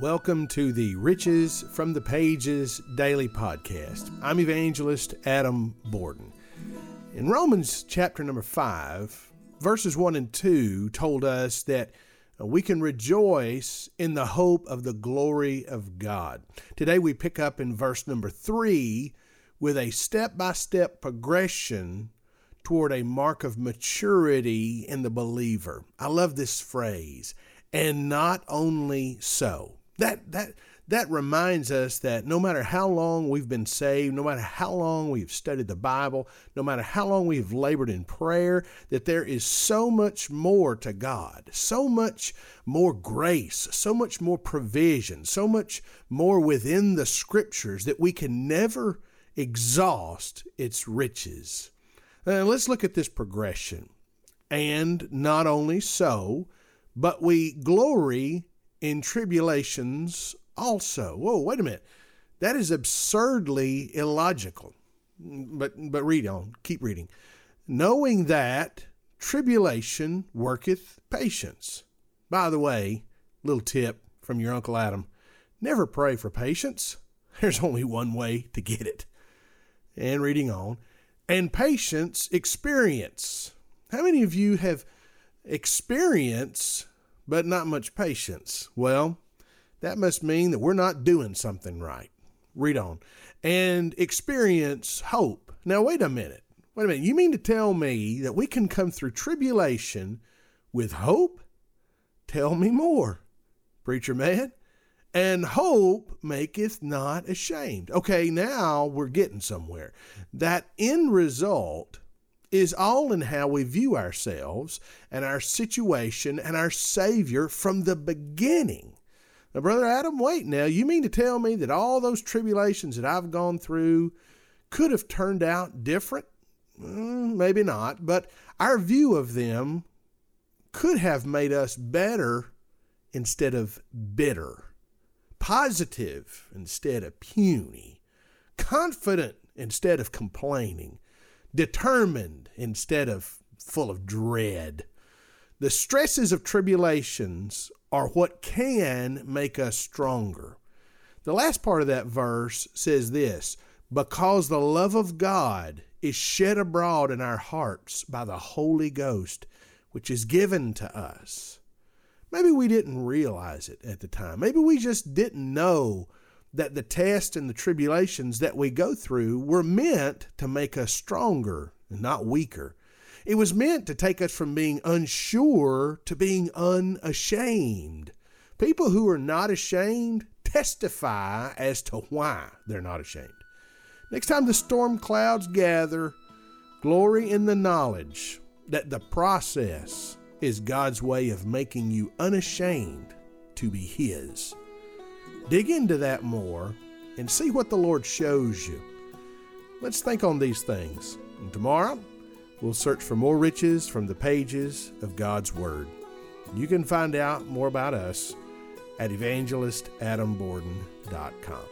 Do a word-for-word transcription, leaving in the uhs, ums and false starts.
Welcome to the Riches From The Pages Daily Podcast. I'm evangelist Adam Borden. In Romans chapter number five, verses one and two told us that we can rejoice in the hope of the glory of God. Today we pick up in verse number three with a step-by-step progression toward a mark of maturity in the believer. I love this phrase, and not only so. That that that reminds us that no matter how long we've been saved, no matter how long we've studied the Bible, no matter how long we've labored in prayer, that there is so much more to God, so much more grace, so much more provision, so much more within the Scriptures that we can never exhaust its riches. Now, let's look at this progression. And not only so, but we glory in tribulations also. Whoa, wait a minute. That is absurdly illogical. But but read on. Keep reading. Knowing that tribulation worketh patience. By the way, little tip from your Uncle Adam. Never pray for patience. There's only one way to get it. And reading on. And patience, experience. How many of you have experience but not much patience? Well, that must mean that we're not doing something right. Read on. And experience hope. Now, wait a minute. Wait a minute. You mean to tell me that we can come through tribulation with hope? Tell me more, preacher man. And hope maketh not ashamed. Okay, now we're getting somewhere. That end result is all in how we view ourselves and our situation and our Savior from the beginning. Now, Brother Adam, wait now. You mean to tell me that all those tribulations that I've gone through could have turned out different? Mm, maybe not, but our view of them could have made us better instead of bitter. Positive instead of puny, confident instead of complaining, determined instead of full of dread. The stresses of tribulations are what can make us stronger. The last part of that verse says this, because the love of God is shed abroad in our hearts by the Holy Ghost, which is given to us. Maybe we didn't realize it at the time. Maybe we just didn't know that the tests and the tribulations that we go through were meant to make us stronger and not weaker. It was meant to take us from being unsure to being unashamed. People who are not ashamed testify as to why they're not ashamed. Next time the storm clouds gather, glory in the knowledge that the process is God's way of making you unashamed to be His. Dig into that more and see what the Lord shows you. Let's think on these things. And tomorrow, we'll search for more riches from the pages of God's Word. You can find out more about us at evangelist adam borden dot com.